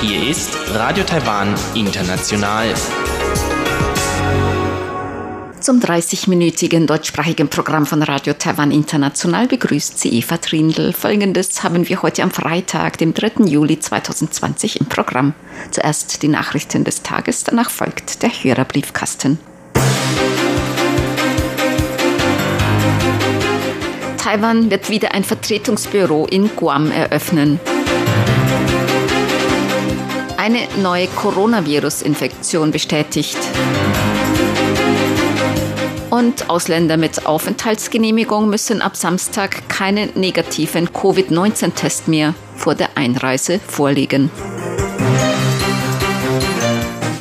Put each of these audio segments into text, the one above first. Hier ist Radio Taiwan International. Zum 30-minütigen deutschsprachigen Programm von Radio Taiwan International begrüßt sie Eva Trindl. Folgendes haben wir heute am Freitag, dem 3. Juli 2020 im Programm. Zuerst die Nachrichten des Tages, danach folgt der Hörerbriefkasten. Taiwan wird wieder ein Vertretungsbüro in Guam eröffnen. Eine neue Coronavirus-Infektion bestätigt. Und Ausländer mit Aufenthaltsgenehmigung müssen ab Samstag keinen negativen Covid-19-Test mehr vor der Einreise vorlegen.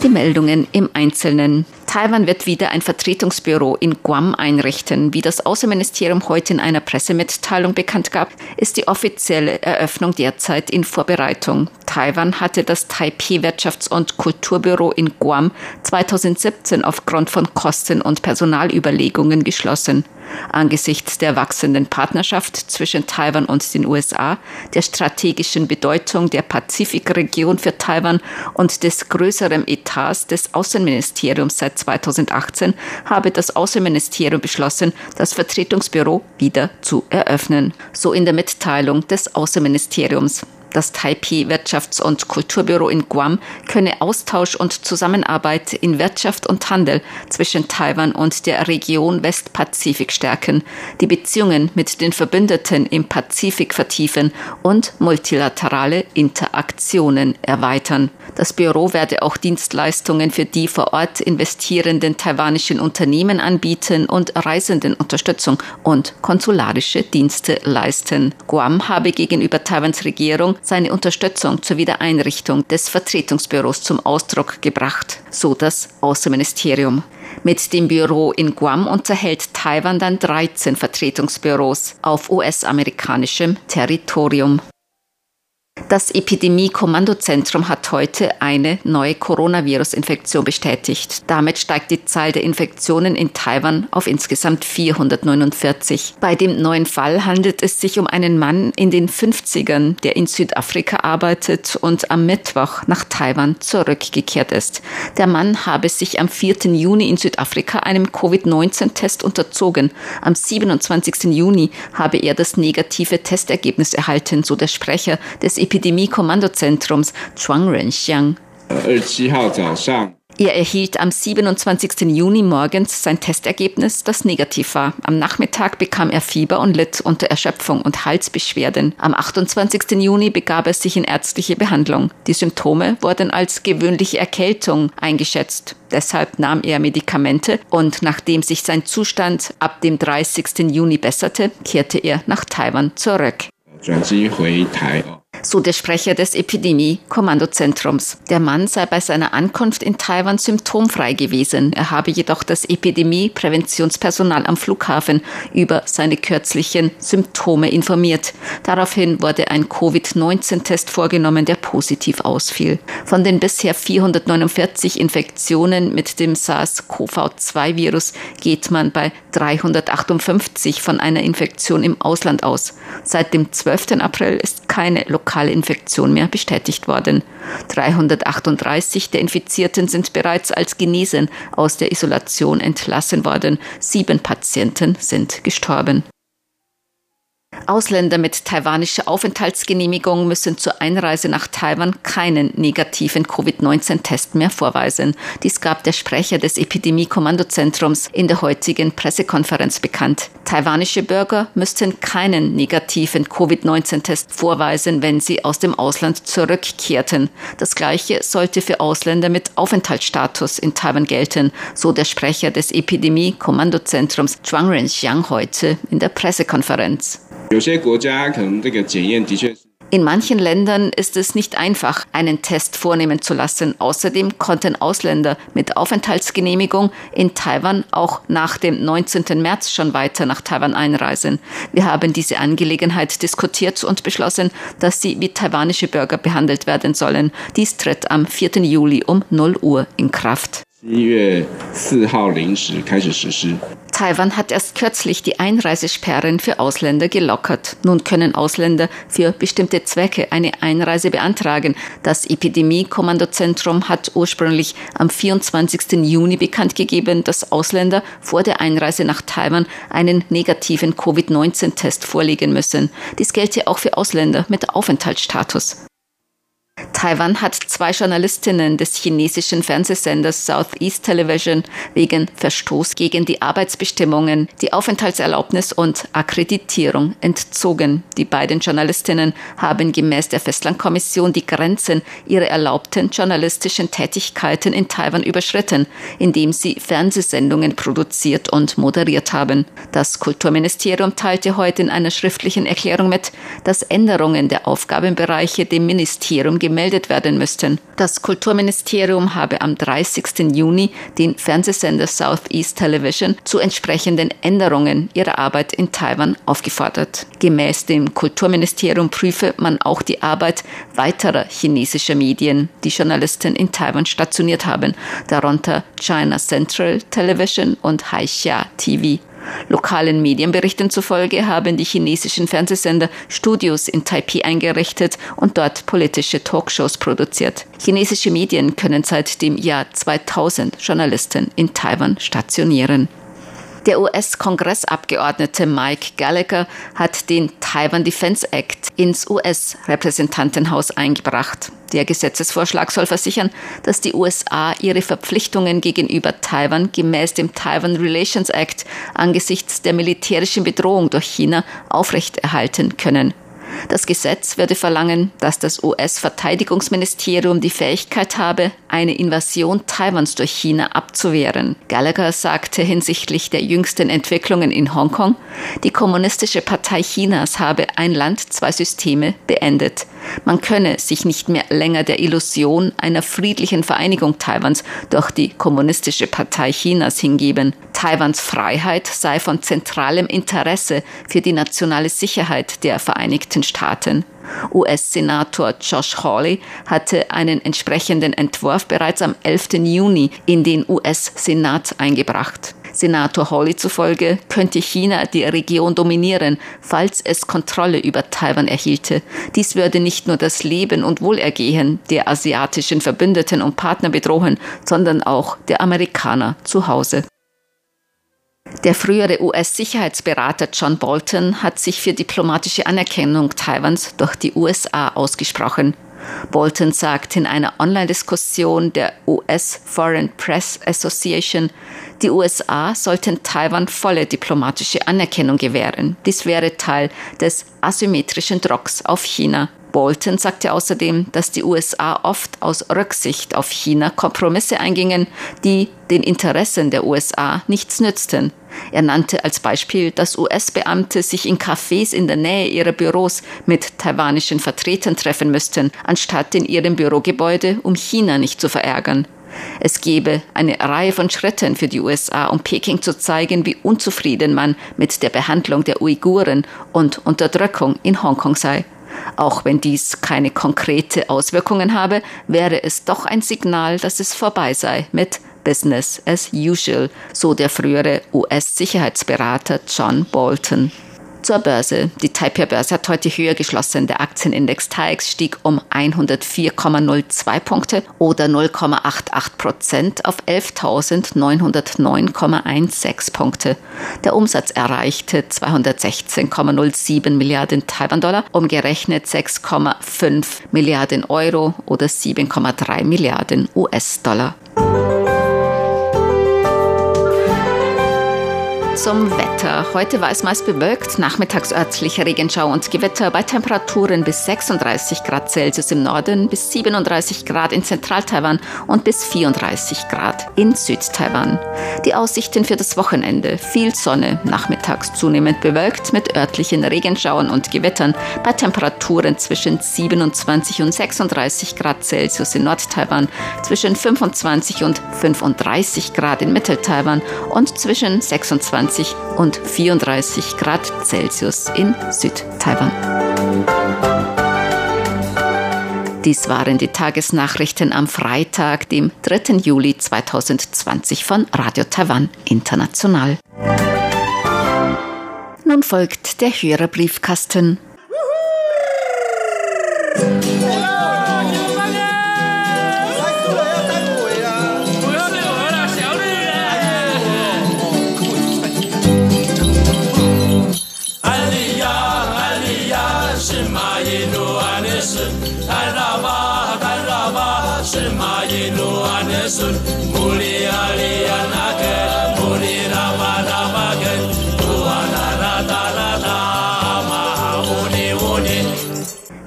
Die Meldungen im Einzelnen. Taiwan wird wieder ein Vertretungsbüro in Guam einrichten. Wie das Außenministerium heute in einer Pressemitteilung bekannt gab, ist die offizielle Eröffnung derzeit in Vorbereitung. Taiwan hatte das Taipei-Wirtschafts- und Kulturbüro in Guam 2017 aufgrund von Kosten- und Personalüberlegungen geschlossen. Angesichts der wachsenden Partnerschaft zwischen Taiwan und den USA, der strategischen Bedeutung der Pazifikregion für Taiwan und des größeren Etats des Außenministeriums seit 2018 habe das Außenministerium beschlossen, das Vertretungsbüro wieder zu eröffnen. So in der Mitteilung des Außenministeriums. Das Taipei-Wirtschafts- und Kulturbüro in Guam könne Austausch und Zusammenarbeit in Wirtschaft und Handel zwischen Taiwan und der Region Westpazifik stärken, die Beziehungen mit den Verbündeten im Pazifik vertiefen und multilaterale Interaktionen erweitern. Das Büro werde auch Dienstleistungen für die vor Ort investierenden taiwanischen Unternehmen anbieten und Reisenden Unterstützung und konsularische Dienste leisten. Guam habe gegenüber Taiwans Regierung seine Unterstützung zur Wiedereinrichtung des Vertretungsbüros zum Ausdruck gebracht, so das Außenministerium. Mit dem Büro in Guam unterhält Taiwan dann 13 Vertretungsbüros auf US-amerikanischem Territorium. Das Epidemie-Kommandozentrum hat heute eine neue Coronavirus-Infektion bestätigt. Damit steigt die Zahl der Infektionen in Taiwan auf insgesamt 449. Bei dem neuen Fall handelt es sich um einen Mann in den 50ern, der in Südafrika arbeitet und am Mittwoch nach Taiwan zurückgekehrt ist. Der Mann habe sich am 4. Juni in Südafrika einem Covid-19-Test unterzogen. Am 27. Juni habe er das negative Testergebnis erhalten, so der Sprecher des Epidemie-Kommandozentrums Zhuang Renxiang. Er erhielt am 27. Juni morgens sein Testergebnis, das negativ war. Am Nachmittag bekam er Fieber und litt unter Erschöpfung und Halsbeschwerden. Am 28. Juni begab er sich in ärztliche Behandlung. Die Symptome wurden als gewöhnliche Erkältung eingeschätzt. Deshalb nahm er Medikamente und nachdem sich sein Zustand ab dem 30. Juni besserte, kehrte er nach Taiwan zurück. So der Sprecher des Epidemie-Kommandozentrums. Der Mann sei bei seiner Ankunft in Taiwan symptomfrei gewesen. Er habe jedoch das Epidemie-Präventionspersonal am Flughafen über seine kürzlichen Symptome informiert. Daraufhin wurde ein Covid-19-Test vorgenommen, der positiv ausfiel. Von den bisher 449 Infektionen mit dem SARS-CoV-2-Virus geht man bei 358 von einer Infektion im Ausland aus. Seit dem 12. April ist keine lokale Infektion mehr bestätigt worden. 338 der Infizierten sind bereits als genesen aus der Isolation entlassen worden. 7 Patienten sind gestorben. Ausländer mit taiwanischer Aufenthaltsgenehmigung müssen zur Einreise nach Taiwan keinen negativen Covid-19-Test mehr vorweisen. Dies gab der Sprecher des Epidemie-Kommandozentrums in der heutigen Pressekonferenz bekannt. Taiwanische Bürger müssten keinen negativen Covid-19-Test vorweisen, wenn sie aus dem Ausland zurückkehrten. Das Gleiche sollte für Ausländer mit Aufenthaltsstatus in Taiwan gelten, so der Sprecher des Epidemie-Kommandozentrums Zhuang Renxiang heute in der Pressekonferenz. In manchen Ländern ist es nicht einfach, einen Test vornehmen zu lassen. Außerdem konnten Ausländer mit Aufenthaltsgenehmigung in Taiwan auch nach dem 19. März schon weiter nach Taiwan einreisen. Wir haben diese Angelegenheit diskutiert und beschlossen, dass sie wie taiwanische Bürger behandelt werden sollen. Dies tritt am 4. Juli um 0 Uhr in Kraft. 7. 4 Uhr 0 Uhr开始实施. Taiwan hat erst kürzlich die Einreisesperren für Ausländer gelockert. Nun können Ausländer für bestimmte Zwecke eine Einreise beantragen. Das Epidemie-Kommandozentrum hat ursprünglich am 24. Juni bekannt gegeben, dass Ausländer vor der Einreise nach Taiwan einen negativen Covid-19-Test vorlegen müssen. Dies gelte auch für Ausländer mit Aufenthaltsstatus. Taiwan hat 2 Journalistinnen des chinesischen Fernsehsenders Southeast Television wegen Verstoß gegen die Arbeitsbestimmungen, die Aufenthaltserlaubnis und Akkreditierung entzogen. Die beiden Journalistinnen haben gemäß der Festlandkommission die Grenzen ihrer erlaubten journalistischen Tätigkeiten in Taiwan überschritten, indem sie Fernsehsendungen produziert und moderiert haben. Das Kulturministerium teilte heute in einer schriftlichen Erklärung mit, dass Änderungen der Aufgabenbereiche dem Ministerium gemeldet werden müssten. Das Kulturministerium habe am 30. Juni den Fernsehsender Southeast Television zu entsprechenden Änderungen ihrer Arbeit in Taiwan aufgefordert. Gemäß dem Kulturministerium prüfe man auch die Arbeit weiterer chinesischer Medien, die Journalisten in Taiwan stationiert haben, darunter China Central Television und Haixia TV. Lokalen Medienberichten zufolge haben die chinesischen Fernsehsender Studios in Taipei eingerichtet und dort politische Talkshows produziert. Chinesische Medien können seit dem Jahr 2000 Journalisten in Taiwan stationieren. Der US-Kongressabgeordnete Mike Gallagher hat den Taiwan Defense Act ins US-Repräsentantenhaus eingebracht. Der Gesetzesvorschlag soll versichern, dass die USA ihre Verpflichtungen gegenüber Taiwan gemäß dem Taiwan Relations Act angesichts der militärischen Bedrohung durch China aufrechterhalten können. Das Gesetz würde verlangen, dass das US-Verteidigungsministerium die Fähigkeit habe, eine Invasion Taiwans durch China abzuwehren. Gallagher sagte hinsichtlich der jüngsten Entwicklungen in Hongkong, die Kommunistische Partei Chinas habe ein Land, 2 Systeme beendet. Man könne sich nicht mehr länger der Illusion einer friedlichen Vereinigung Taiwans durch die Kommunistische Partei Chinas hingeben. Taiwans Freiheit sei von zentralem Interesse für die nationale Sicherheit der Vereinigten Staaten. US-Senator Josh Hawley hatte einen entsprechenden Entwurf bereits am 11. Juni in den US-Senat eingebracht. Senator Hawley zufolge könnte China die Region dominieren, falls es Kontrolle über Taiwan erhielte. Dies würde nicht nur das Leben und Wohlergehen der asiatischen Verbündeten und Partner bedrohen, sondern auch der Amerikaner zu Hause. Der frühere US-Sicherheitsberater John Bolton hat sich für diplomatische Anerkennung Taiwans durch die USA ausgesprochen. Bolton sagt in einer Online-Diskussion der US Foreign Press Association, die USA sollten Taiwan volle diplomatische Anerkennung gewähren. Dies wäre Teil des asymmetrischen Drucks auf China. Bolton sagte außerdem, dass die USA oft aus Rücksicht auf China Kompromisse eingingen, die den Interessen der USA nichts nützten. Er nannte als Beispiel, dass US-Beamte sich in Cafés in der Nähe ihrer Büros mit taiwanischen Vertretern treffen müssten, anstatt in ihrem Bürogebäude, um China nicht zu verärgern. Es gebe eine Reihe von Schritten für die USA, um Peking zu zeigen, wie unzufrieden man mit der Behandlung der Uiguren und Unterdrückung in Hongkong sei. Auch wenn dies keine konkrete Auswirkungen habe, wäre es doch ein Signal, dass es vorbei sei mit Business as usual, so der frühere US-Sicherheitsberater John Bolton. Zur Börse. Die Taipei-Börse hat heute höher geschlossen. Der Aktienindex Taiex stieg um 104,02 Punkte oder 0,88% auf 11.909,16 Punkte. Der Umsatz erreichte 216,07 Milliarden Taiwan-Dollar, umgerechnet 6,5 Milliarden Euro oder 7,3 Milliarden US-Dollar. Zum Wetter. Heute war es meist bewölkt, nachmittags örtlich Regenschauer und Gewitter bei Temperaturen bis 36 Grad Celsius im Norden, bis 37 Grad in Zentral-Taiwan und bis 34 Grad in Süd-Taiwan. Die Aussichten für das Wochenende. Viel Sonne, nachmittags zunehmend bewölkt mit örtlichen Regenschauern und Gewittern bei Temperaturen zwischen 27 und 36 Grad Celsius in Nord-Taiwan, zwischen 25 und 35 Grad in Mittel-Taiwan und zwischen 26 und 34 Grad Celsius in Süd-Taiwan. Dies waren die Tagesnachrichten am Freitag, dem 3. Juli 2020 von Radio Taiwan International. Nun folgt der Hörerbriefkasten.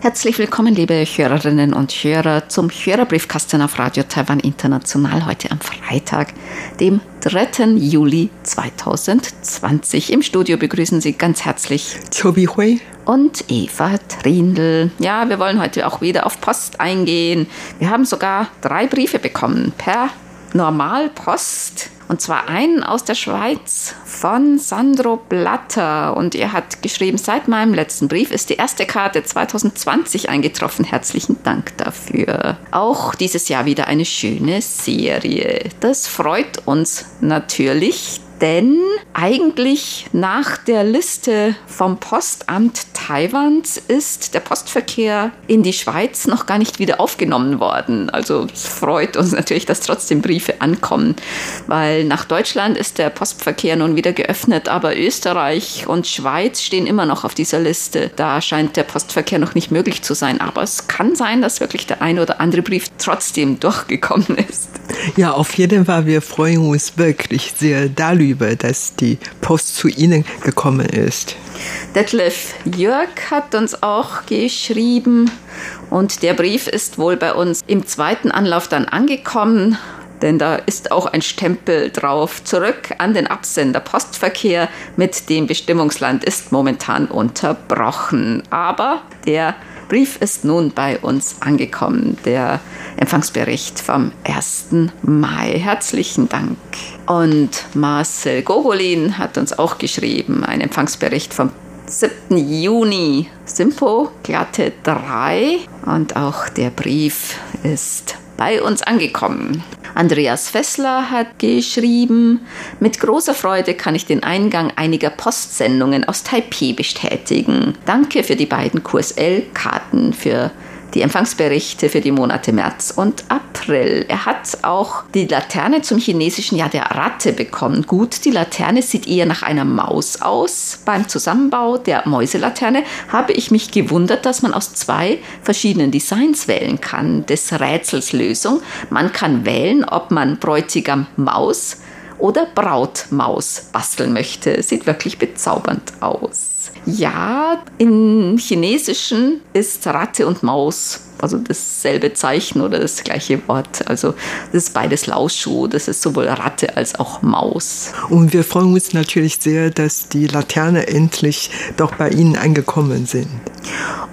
Herzlich willkommen, liebe Hörerinnen und Hörer, zum Hörerbriefkasten auf Radio Taiwan International heute am Freitag, dem 3. Juli 2020. Im Studio begrüßen Sie ganz herzlich Chobi Hui und Eva Trindl. Ja, wir wollen heute auch wieder auf Post eingehen. Wir haben sogar 3 Briefe bekommen per Normalpost. Und zwar einen aus der Schweiz von Sandro Blatter. Und er hat geschrieben, seit meinem letzten Brief ist die erste Karte 2020 eingetroffen. Herzlichen Dank dafür. Auch dieses Jahr wieder eine schöne Serie. Das freut uns natürlich, denn eigentlich nach der Liste vom Postamt Taiwans ist der Postverkehr in die Schweiz noch gar nicht wieder aufgenommen worden. Also es freut uns natürlich, dass trotzdem Briefe ankommen, weil nach Deutschland ist der Postverkehr nun wieder geöffnet, aber Österreich und Schweiz stehen immer noch auf dieser Liste. Da scheint der Postverkehr noch nicht möglich zu sein, aber es kann sein, dass wirklich der ein oder andere Brief trotzdem durchgekommen ist. Ja, auf jeden Fall, wir freuen uns wirklich sehr darüber, dass die Post zu Ihnen gekommen ist. Detlef Jörg hat uns auch geschrieben und der Brief ist wohl bei uns im zweiten Anlauf dann angekommen, denn da ist auch ein Stempel drauf. Zurück an den Absender. Postverkehr mit dem Bestimmungsland ist momentan unterbrochen, aber der Brief ist nun bei uns angekommen, der Empfangsbericht vom 1. Mai. Herzlichen Dank. Und Marcel Gogolin hat uns auch geschrieben, ein Empfangsbericht vom 7. Juni. Simpo, glatte 3. Und auch der Brief ist bei uns angekommen. Andreas Fessler hat geschrieben, mit großer Freude kann ich den Eingang einiger Postsendungen aus Taipei bestätigen. Danke für die beiden QSL-Karten, für die Empfangsberichte für die Monate März und April. Er hat auch die Laterne zum chinesischen Jahr der Ratte bekommen. Gut, die Laterne sieht eher nach einer Maus aus. Beim Zusammenbau der Mäuselaterne habe ich mich gewundert, dass man aus 2 verschiedenen Designs wählen kann. Des Rätsels Lösung. Man kann wählen, ob man Bräutigam Maus oder Brautmaus basteln möchte. Sieht wirklich bezaubernd aus. Ja, im Chinesischen ist Ratte und Maus, also dasselbe Zeichen oder das gleiche Wort. Also das ist beides Lauschuh, das ist sowohl Ratte als auch Maus. Und wir freuen uns natürlich sehr, dass die Laterne endlich doch bei Ihnen angekommen sind.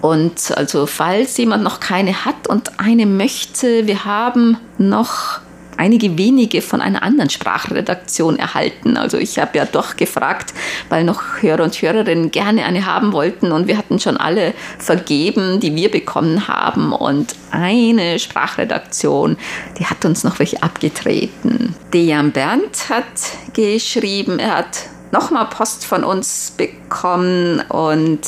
Und also falls jemand noch keine hat und eine möchte, wir haben noch einige wenige von einer anderen Sprachredaktion erhalten. Also ich habe ja doch gefragt, weil noch Hörer und Hörerinnen gerne eine haben wollten und wir hatten schon alle vergeben, die wir bekommen haben und eine Sprachredaktion, die hat uns noch welche abgetreten. Dejan Berndt hat geschrieben, er hat nochmal Post von uns bekommen und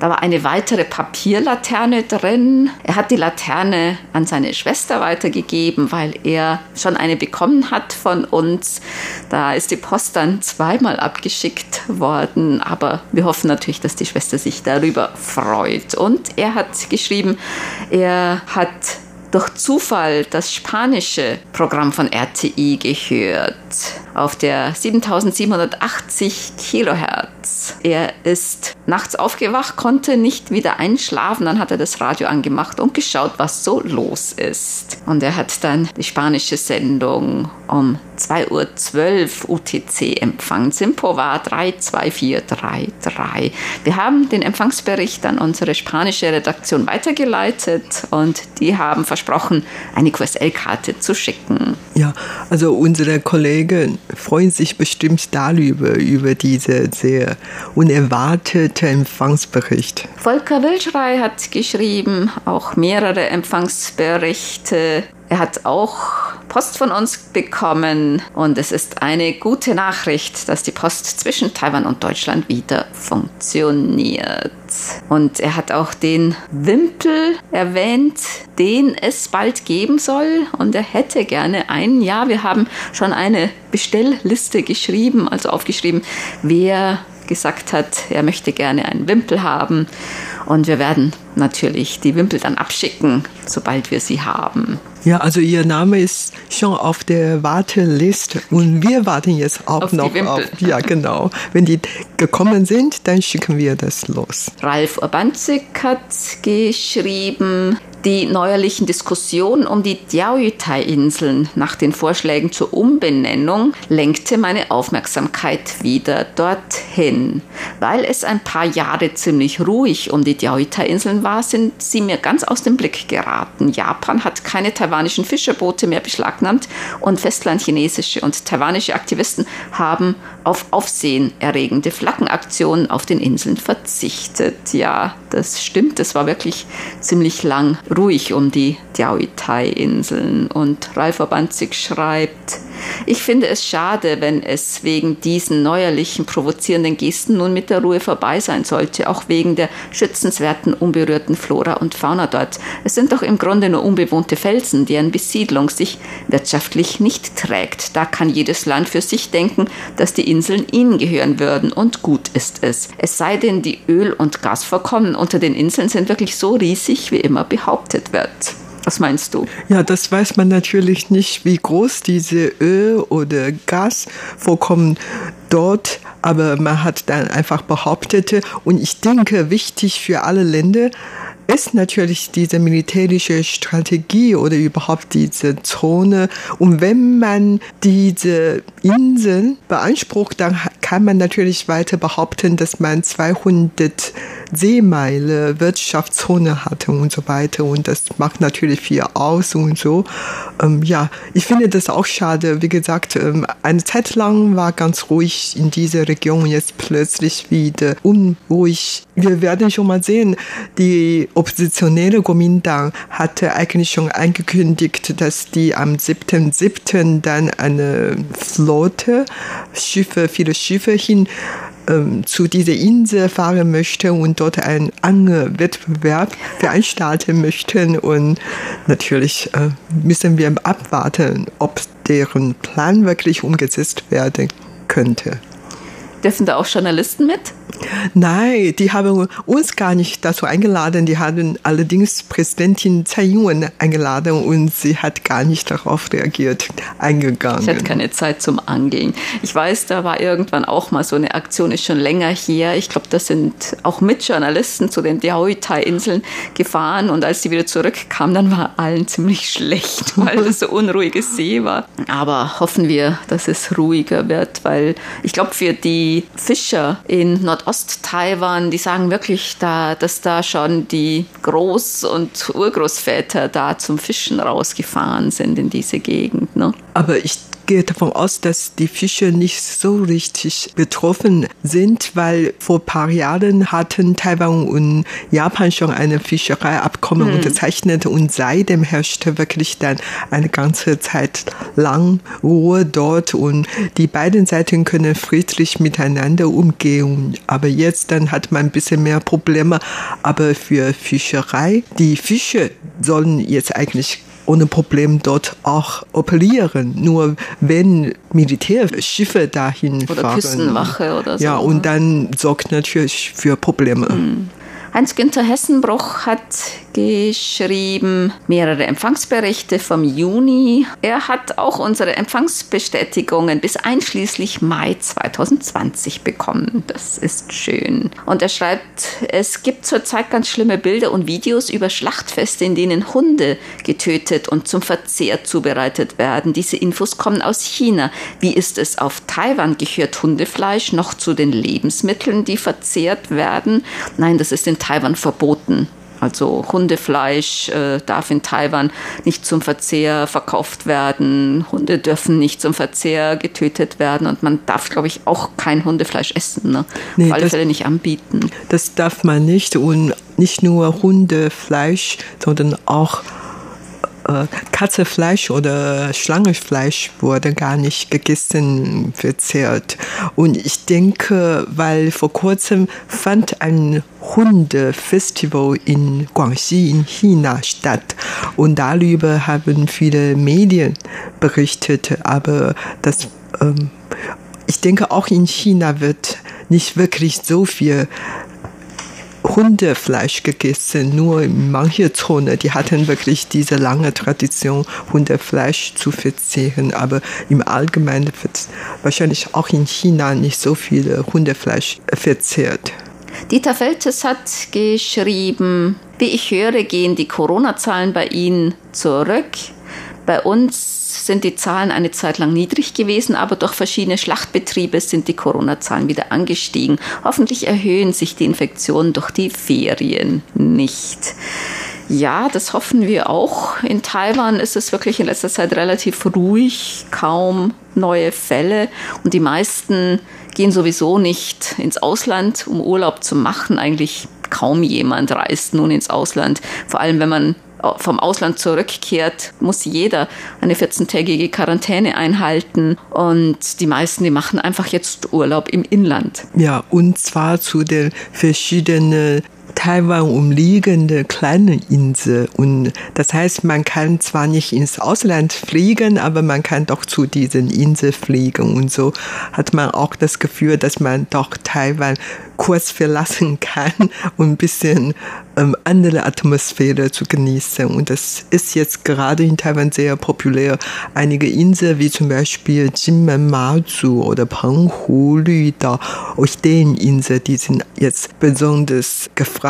da war eine weitere Papierlaterne drin. Er hat die Laterne an seine Schwester weitergegeben, weil er schon eine bekommen hat von uns. Da ist die Post dann zweimal abgeschickt worden. Aber wir hoffen natürlich, dass die Schwester sich darüber freut. Und er hat geschrieben, er hat durch Zufall das spanische Programm von RTI gehört. Auf der 7780 Kilohertz. Er ist nachts aufgewacht, konnte nicht wieder einschlafen, dann hat er das Radio angemacht und geschaut, was so los ist. Und er hat dann die spanische Sendung um 2:12 Uhr UTC empfangen. Simpo war 32433. Wir haben den Empfangsbericht an unsere spanische Redaktion weitergeleitet und die haben versprochen, eine QSL-Karte zu schicken. Ja, also unsere Kollegen freuen sich bestimmt darüber, über diesen sehr unerwarteten Empfangsbericht. Volker Wilschrei hat geschrieben, auch mehrere Empfangsberichte. Er hat auch Post von uns bekommen. Und es ist eine gute Nachricht, dass die Post zwischen Taiwan und Deutschland wieder funktioniert. Und er hat auch den Wimpel erwähnt, den es bald geben soll. Und er hätte gerne einen. Ja, wir haben schon eine Bestellliste geschrieben, also aufgeschrieben, wer gesagt hat, er möchte gerne einen Wimpel haben. Und wir werden natürlich die Wimpel dann abschicken, sobald wir sie haben. Ja, also Ihr Name ist schon auf der Warteliste und wir warten jetzt auch auf noch auf. Ja, genau. Wenn die gekommen sind, dann schicken wir das los. Ralf Urbanzik hat geschrieben, die neuerlichen Diskussionen um die Diaoyutai-Inseln nach den Vorschlägen zur Umbenennung lenkte meine Aufmerksamkeit wieder dorthin. Weil es ein paar Jahre ziemlich ruhig um die Diaoyutai-Inseln war, sind sie mir ganz aus dem Blick geraten. Japan hat keine taiwanischen Fischerboote mehr beschlagnahmt und festlandchinesische und taiwanische Aktivisten haben auf aufsehenerregende Flaggenaktionen auf den Inseln verzichtet. Ja, das stimmt, das war wirklich ziemlich lang ruhig um die Diaoyutai-Inseln. Und Ralf Urbanzik schreibt, ich finde es schade, wenn es wegen diesen neuerlichen provozierenden Gesten nun mit der Ruhe vorbei sein sollte, auch wegen der schützenswerten, unberührten Flora und Fauna dort. Es sind doch im Grunde nur unbewohnte Felsen, deren Besiedlung sich wirtschaftlich nicht trägt. Da kann jedes Land für sich denken, dass die Inseln ihnen gehören würden und gut ist es. Es sei denn, die Öl- und Gasvorkommen unter den Inseln sind wirklich so riesig, wie immer behauptet wird. Was meinst du? Ja, das weiß man natürlich nicht, wie groß diese Öl- oder Gasvorkommen dort, aber man hat dann einfach behauptet, und ich denke, wichtig für alle Länder ist natürlich diese militärische Strategie oder überhaupt diese Zone. Und wenn man diese Inseln beansprucht, dann kann man natürlich weiter behaupten, dass man 200 Seemeilen Wirtschaftszone hatte und so weiter. Und das macht natürlich viel aus und so. Ja, ich finde das auch schade. Wie gesagt, eine Zeit lang war ganz ruhig in dieser Region, jetzt plötzlich wieder unruhig. Wir werden schon mal sehen, die oppositionelle Kuomintang hatte eigentlich schon angekündigt, dass die am 7.7. dann eine Flotte, viele Schiffe hin zu dieser Insel fahren möchte und dort einen Angelwettbewerb veranstalten möchten. Und natürlich müssen wir abwarten, ob deren Plan wirklich umgesetzt werden könnte. Dürfen da auch Journalisten mit? Nein, die haben uns gar nicht dazu eingeladen. Die haben allerdings Präsidentin Tsai Ing-wen eingeladen und sie hat gar nicht darauf reagiert, eingegangen. Ich hatte keine Zeit zum Angeln. Ich weiß, da war irgendwann auch mal so eine Aktion, ist schon länger her. Ich glaube, das sind auch Mitjournalisten zu den Diaoyutai-Inseln gefahren und als sie wieder zurückkamen, dann war allen ziemlich schlecht, weil das so unruhige See war. Aber hoffen wir, dass es ruhiger wird, weil ich glaube, für die Fischer in Nordost-Taiwan, die sagen wirklich, dass da schon die Groß- und Urgroßväter da zum Fischen rausgefahren sind in diese Gegend. Ne? Aber ich gehe davon aus, dass die Fische nicht so richtig betroffen sind, weil vor ein paar Jahren hatten Taiwan und Japan schon ein Fischereiabkommen unterzeichnet und seitdem herrschte wirklich dann eine ganze Zeit lang Ruhe dort und die beiden Seiten können friedlich miteinander umgehen. Aber jetzt dann hat man ein bisschen mehr Probleme. Aber für Fischerei, die Fische sollen jetzt eigentlich ohne Problem dort auch operieren. Nur wenn Militärschiffe dahin fahren. Oder Küstenwache oder so. Ja, und dann sorgt natürlich für Probleme. Heinz-Günter Hessenbruch hat geschrieben, mehrere Empfangsberichte vom Juni. Er hat auch unsere Empfangsbestätigungen bis einschließlich Mai 2020 bekommen. Das ist schön. Und er schreibt, es gibt zurzeit ganz schlimme Bilder und Videos über Schlachtfeste, in denen Hunde getötet und zum Verzehr zubereitet werden. Diese Infos kommen aus China. Wie ist es auf Taiwan? Gehört Hundefleisch noch zu den Lebensmitteln, die verzehrt werden? Nein, das ist in Taiwan verboten. Also Hundefleisch darf in Taiwan nicht zum Verzehr verkauft werden. Hunde dürfen nicht zum Verzehr getötet werden. Und man darf, glaube ich, auch kein Hundefleisch essen. Ne? Nee, auf alle Fälle nicht anbieten. Das darf man nicht. Und nicht nur Hundefleisch, sondern auch Katzefleisch oder Schlangenfleisch wurde gar nicht gegessen, verzehrt. Und ich denke, weil vor kurzem fand ein Hundefestival in Guangxi in China statt. Und darüber haben viele Medien berichtet. Aber das, ich denke, auch in China wird nicht wirklich so viel Hundefleisch gegessen, nur manche Zone, die hatten wirklich diese lange Tradition, Hundefleisch zu verzehren, aber im Allgemeinen wird wahrscheinlich auch in China nicht so viel Hundefleisch verzehrt. Dieter Feltes hat geschrieben, wie ich höre, gehen die Corona-Zahlen bei Ihnen zurück. Bei uns sind die Zahlen eine Zeit lang niedrig gewesen, aber durch verschiedene Schlachtbetriebe sind die Corona-Zahlen wieder angestiegen. Hoffentlich erhöhen sich die Infektionen durch die Ferien nicht. Ja, das hoffen wir auch. In Taiwan ist es wirklich in letzter Zeit relativ ruhig, kaum neue Fälle. Und die meisten gehen sowieso nicht ins Ausland, um Urlaub zu machen. Eigentlich kaum jemand reist nun ins Ausland, vor allem wenn man vom Ausland zurückkehrt, muss jeder eine 14-tägige Quarantäne einhalten. Und die meisten, die machen einfach jetzt Urlaub im Inland. Ja, und zwar zu den verschiedenen Taiwan umliegende kleine Insel, und das heißt, man kann zwar nicht ins Ausland fliegen, aber man kann doch zu diesen Inseln fliegen, und so hat man auch das Gefühl, dass man doch Taiwan kurz verlassen kann und ein bisschen andere Atmosphäre zu genießen, und das ist jetzt gerade in Taiwan sehr populär. Einige Inseln wie zum Beispiel Jinmen, Mazu oder Penghu, Lüdao, Orchideeninseln, die sind jetzt besonders gefragt.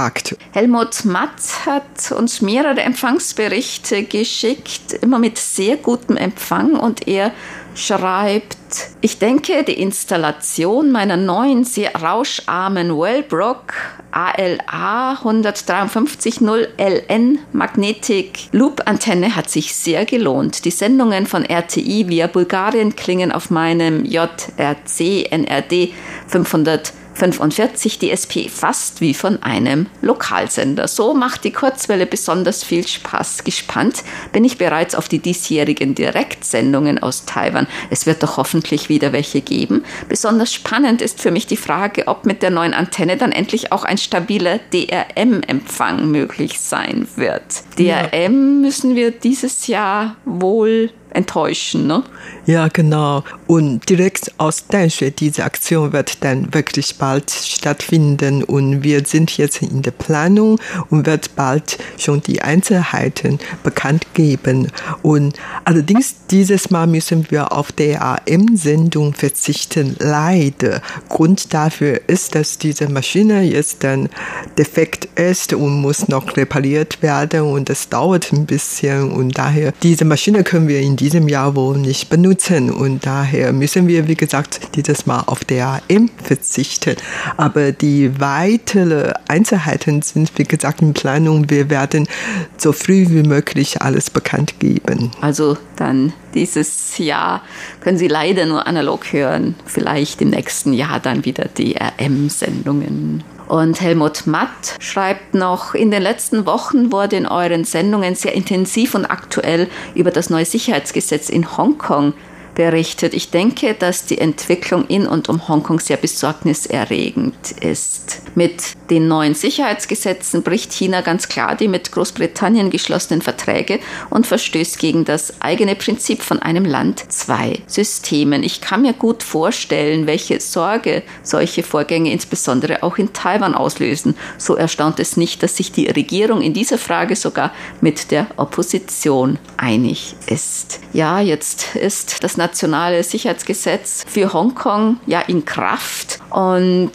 Helmut Matt hat uns mehrere Empfangsberichte geschickt, immer mit sehr gutem Empfang, und er schreibt: Ich denke, die Installation meiner neuen, sehr rauscharmen Wellbrook ALA 153.0LN Magnetic Loop Antenne hat sich sehr gelohnt. Die Sendungen von RTI via Bulgarien klingen auf meinem JRC NRD 545 DSP fast wie von einem Lokalsender. So macht die Kurzwelle besonders viel Spaß. Gespannt bin ich bereits auf die diesjährigen Direktsendungen aus Taiwan. Es wird doch hoffentlich wieder welche geben. Besonders spannend ist für mich die Frage, ob mit der neuen Antenne dann endlich auch ein stabiler DRM-Empfang möglich sein wird. DRM müssen wir dieses Jahr wohl enttäuschen, ne? Ja, genau. Und direkt aus Taipei, diese Aktion wird dann wirklich bald stattfinden, und wir sind jetzt in der Planung und wird bald schon die Einzelheiten bekannt geben. Und allerdings dieses Mal müssen wir auf DRM-Sendung verzichten, leider. Grund dafür ist, dass diese Maschine jetzt dann defekt ist und muss noch repariert werden, und das dauert ein bisschen, und daher diese Maschine können wir in diesem Jahr wohl nicht benutzen, und daher müssen wir, wie gesagt, dieses Mal auf DRM verzichten. Aber die weiteren Einzelheiten sind, wie gesagt, in Planung. Wir werden so früh wie möglich alles bekannt geben. Also dann dieses Jahr können Sie leider nur analog hören, vielleicht im nächsten Jahr dann wieder DRM-Sendungen. Und Helmut Matt schreibt noch: In den letzten Wochen wurde in euren Sendungen sehr intensiv und aktuell über das neue Sicherheitsgesetz in Hongkong berichtet. Ich denke, dass die Entwicklung in und um Hongkong sehr besorgniserregend ist. Mit den neuen Sicherheitsgesetzen bricht China ganz klar die mit Großbritannien geschlossenen Verträge und verstößt gegen das eigene Prinzip von einem Land, zwei Systemen. Ich kann mir gut vorstellen, welche Sorge solche Vorgänge insbesondere auch in Taiwan auslösen. So erstaunt es nicht, dass sich die Regierung in dieser Frage sogar mit der Opposition einig ist. Ja, jetzt ist das nationale Sicherheitsgesetz für Hongkong ja in Kraft, und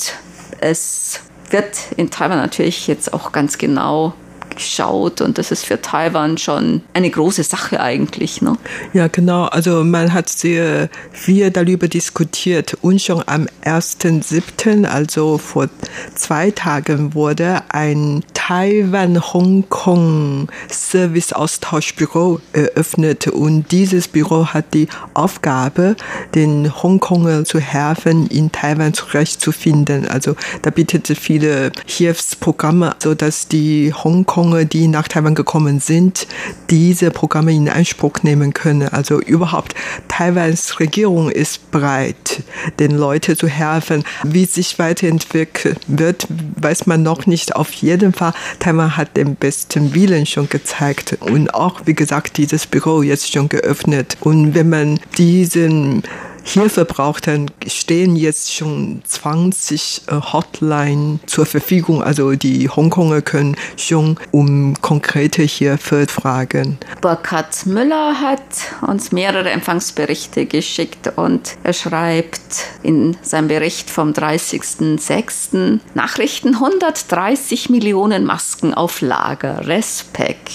es wird in Taiwan natürlich jetzt auch ganz genau geschaut, und das ist für Taiwan schon eine große Sache eigentlich, ne? Ja, genau. Also man hat sehr viel darüber diskutiert, und schon am 1.7., also vor 2 Tagen, wurde ein Taiwan-Hongkong-Service-Austauschbüro eröffnet, und dieses Büro hat die Aufgabe, den Hongkongern zu helfen, in Taiwan zurechtzufinden. Also da bietet viele Hilfsprogramme, sodass die Hongkong Personen, die nach Taiwan gekommen sind, diese Programme in Anspruch nehmen können. Also überhaupt, Taiwans Regierung ist bereit, den Leuten zu helfen. Wie sich weiterentwickelt wird, weiß man noch nicht. Auf jeden Fall, Taiwan hat den besten Willen schon gezeigt und auch, wie gesagt, dieses Büro jetzt schon geöffnet. Und wenn man diesen Hilfe braucht, dann stehen jetzt schon 20 Hotline zur Verfügung. Also die Hongkonger können schon um konkrete Hilfe fragen. Burkhard Müller hat uns mehrere Empfangsberichte geschickt und er schreibt in seinem Bericht vom 30.06. Nachrichten: 130 Millionen Masken auf Lager. Respekt.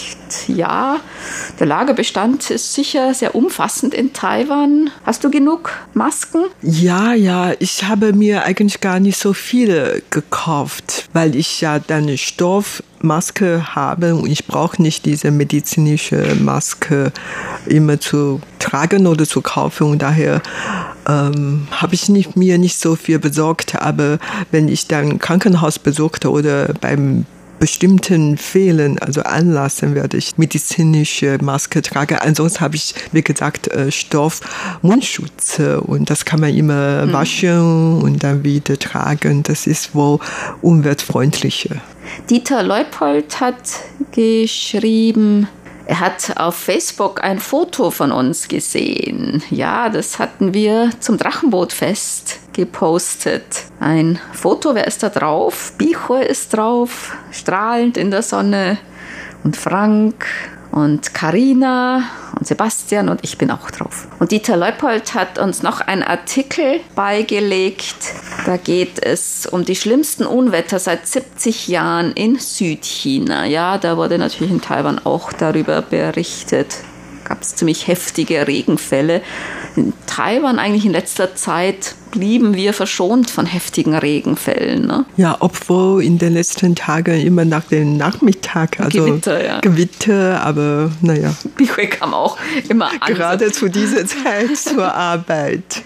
Ja, der Lagerbestand ist sicher sehr umfassend in Taiwan. Hast du genug Masken? Ja, ich habe mir eigentlich gar nicht so viele gekauft, weil ich ja dann Stoffmaske habe und ich brauche nicht diese medizinische Maske immer zu tragen oder zu kaufen und daher habe ich mir nicht so viel besorgt. Aber wenn ich dann Krankenhaus besuchte oder beim bestimmten Fällen, also Anlassen, werde ich medizinische Maske tragen. Ansonsten habe ich, wie gesagt, Stoff, Mundschutz und das kann man immer waschen und dann wieder tragen. Das ist wohl umweltfreundlicher. Dieter Leupold hat geschrieben, er hat auf Facebook ein Foto von uns gesehen. Ja, das hatten wir zum Drachenbootfest gepostet. Ein Foto, wer ist da drauf? Bichor ist drauf, strahlend in der Sonne. Und Frank und Carina und Sebastian und ich bin auch drauf. Und Dieter Leupold hat uns noch einen Artikel beigelegt. Da geht es um die schlimmsten Unwetter seit 70 Jahren in Südchina. Ja, da wurde natürlich in Taiwan auch darüber berichtet. Gab es ziemlich heftige Regenfälle. In Taiwan eigentlich in letzter Zeit blieben wir verschont von heftigen Regenfällen. Ne? Ja, obwohl in den letzten Tagen immer nach dem Nachmittag, also Gewitter, aber naja. Bichwe kam auch immer an. Gerade zu dieser Zeit zur Arbeit.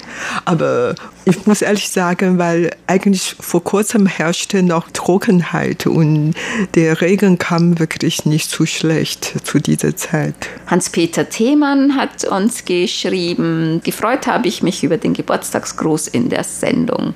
Aber ich muss ehrlich sagen, weil eigentlich vor kurzem herrschte noch Trockenheit und der Regen kam wirklich nicht so schlecht zu dieser Zeit. Hans-Peter Themann hat uns geschrieben, gefreut habe ich mich über den Geburtstagsgruß in der Sendung.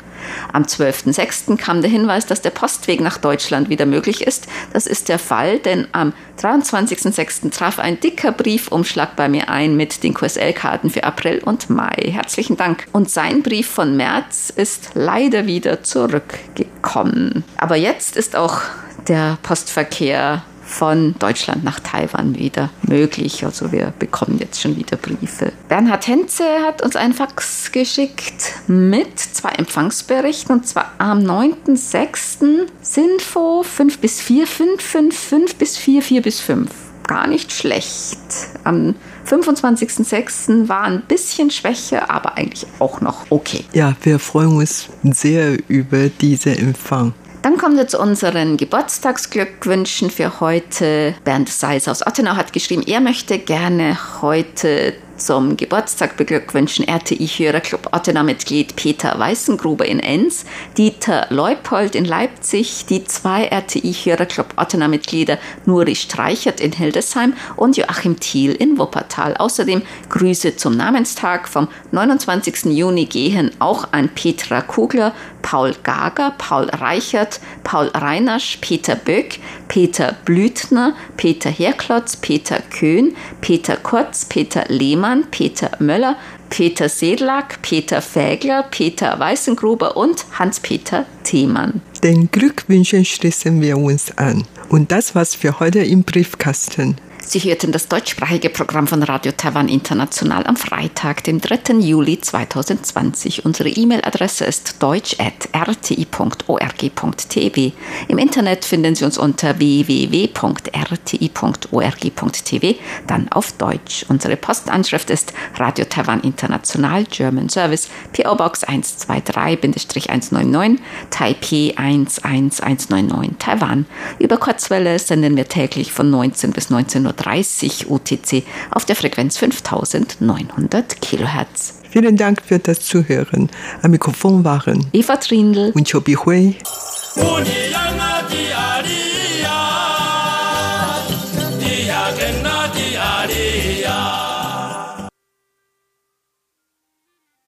Am 12.06. kam der Hinweis, dass der Postweg nach Deutschland wieder möglich ist. Das ist der Fall, denn am 23.06. traf ein dicker Briefumschlag bei mir ein mit den QSL-Karten für April und Mai. Herzlichen Dank. Und sein Brief von März ist leider wieder zurückgekommen. Aber jetzt ist auch der Postverkehr von Deutschland nach Taiwan wieder möglich. Also wir bekommen jetzt schon wieder Briefe. Bernhard Henze hat uns einen Fax geschickt mit 2 Empfangsberichten. Und zwar am 9.6. Sinfo 5 bis 4, 5, 5, 5 bis 4, 4 bis 5. Gar nicht schlecht. Am 25.06. war ein bisschen schwächer, aber eigentlich auch noch okay. Ja, wir freuen uns sehr über diesen Empfang. Dann kommen wir zu unseren Geburtstagsglückwünschen für heute. Bernd Seis aus Ottenau hat geschrieben, er möchte gerne heute zum Geburtstag beglückwünschen RTI-Hörerclub Ottenau-Mitglied Peter Weißengruber in Enns, Dieter Leupold in Leipzig, die 2 RTI-Hörerclub Ottenau-Mitglieder Nuri Streichert in Hildesheim und Joachim Thiel in Wuppertal. Außerdem Grüße zum Namenstag vom 29. Juni gehen auch an Petra Kugler, Paul Gager, Paul Reichert, Paul Reinasch, Peter Böck, Peter Blüthner, Peter Herklotz, Peter Köhn, Peter Kurz, Peter Lehmann, Peter Möller, Peter Sedlak, Peter Fägler, Peter Weißengruber und Hans-Peter Themann. Den Glückwünschen schließen wir uns an. Und das war's für heute im Briefkasten. Sie hörten das deutschsprachige Programm von Radio Taiwan International am Freitag, dem 3. Juli 2020. Unsere E-Mail-Adresse ist deutsch@rti.org.tw. Im Internet finden Sie uns unter www.rti.org.tw, dann auf Deutsch. Unsere Postanschrift ist Radio Taiwan International German Service, PO Box 123-199, Taipei 11199, Taiwan. Über Kurzwelle senden wir täglich von 19 bis 19.30 Uhr. 30 UTC auf der Frequenz 5900 Kilohertz. Vielen Dank für das Zuhören. Am Mikrofon waren Eva Trindl und Chobi Hui.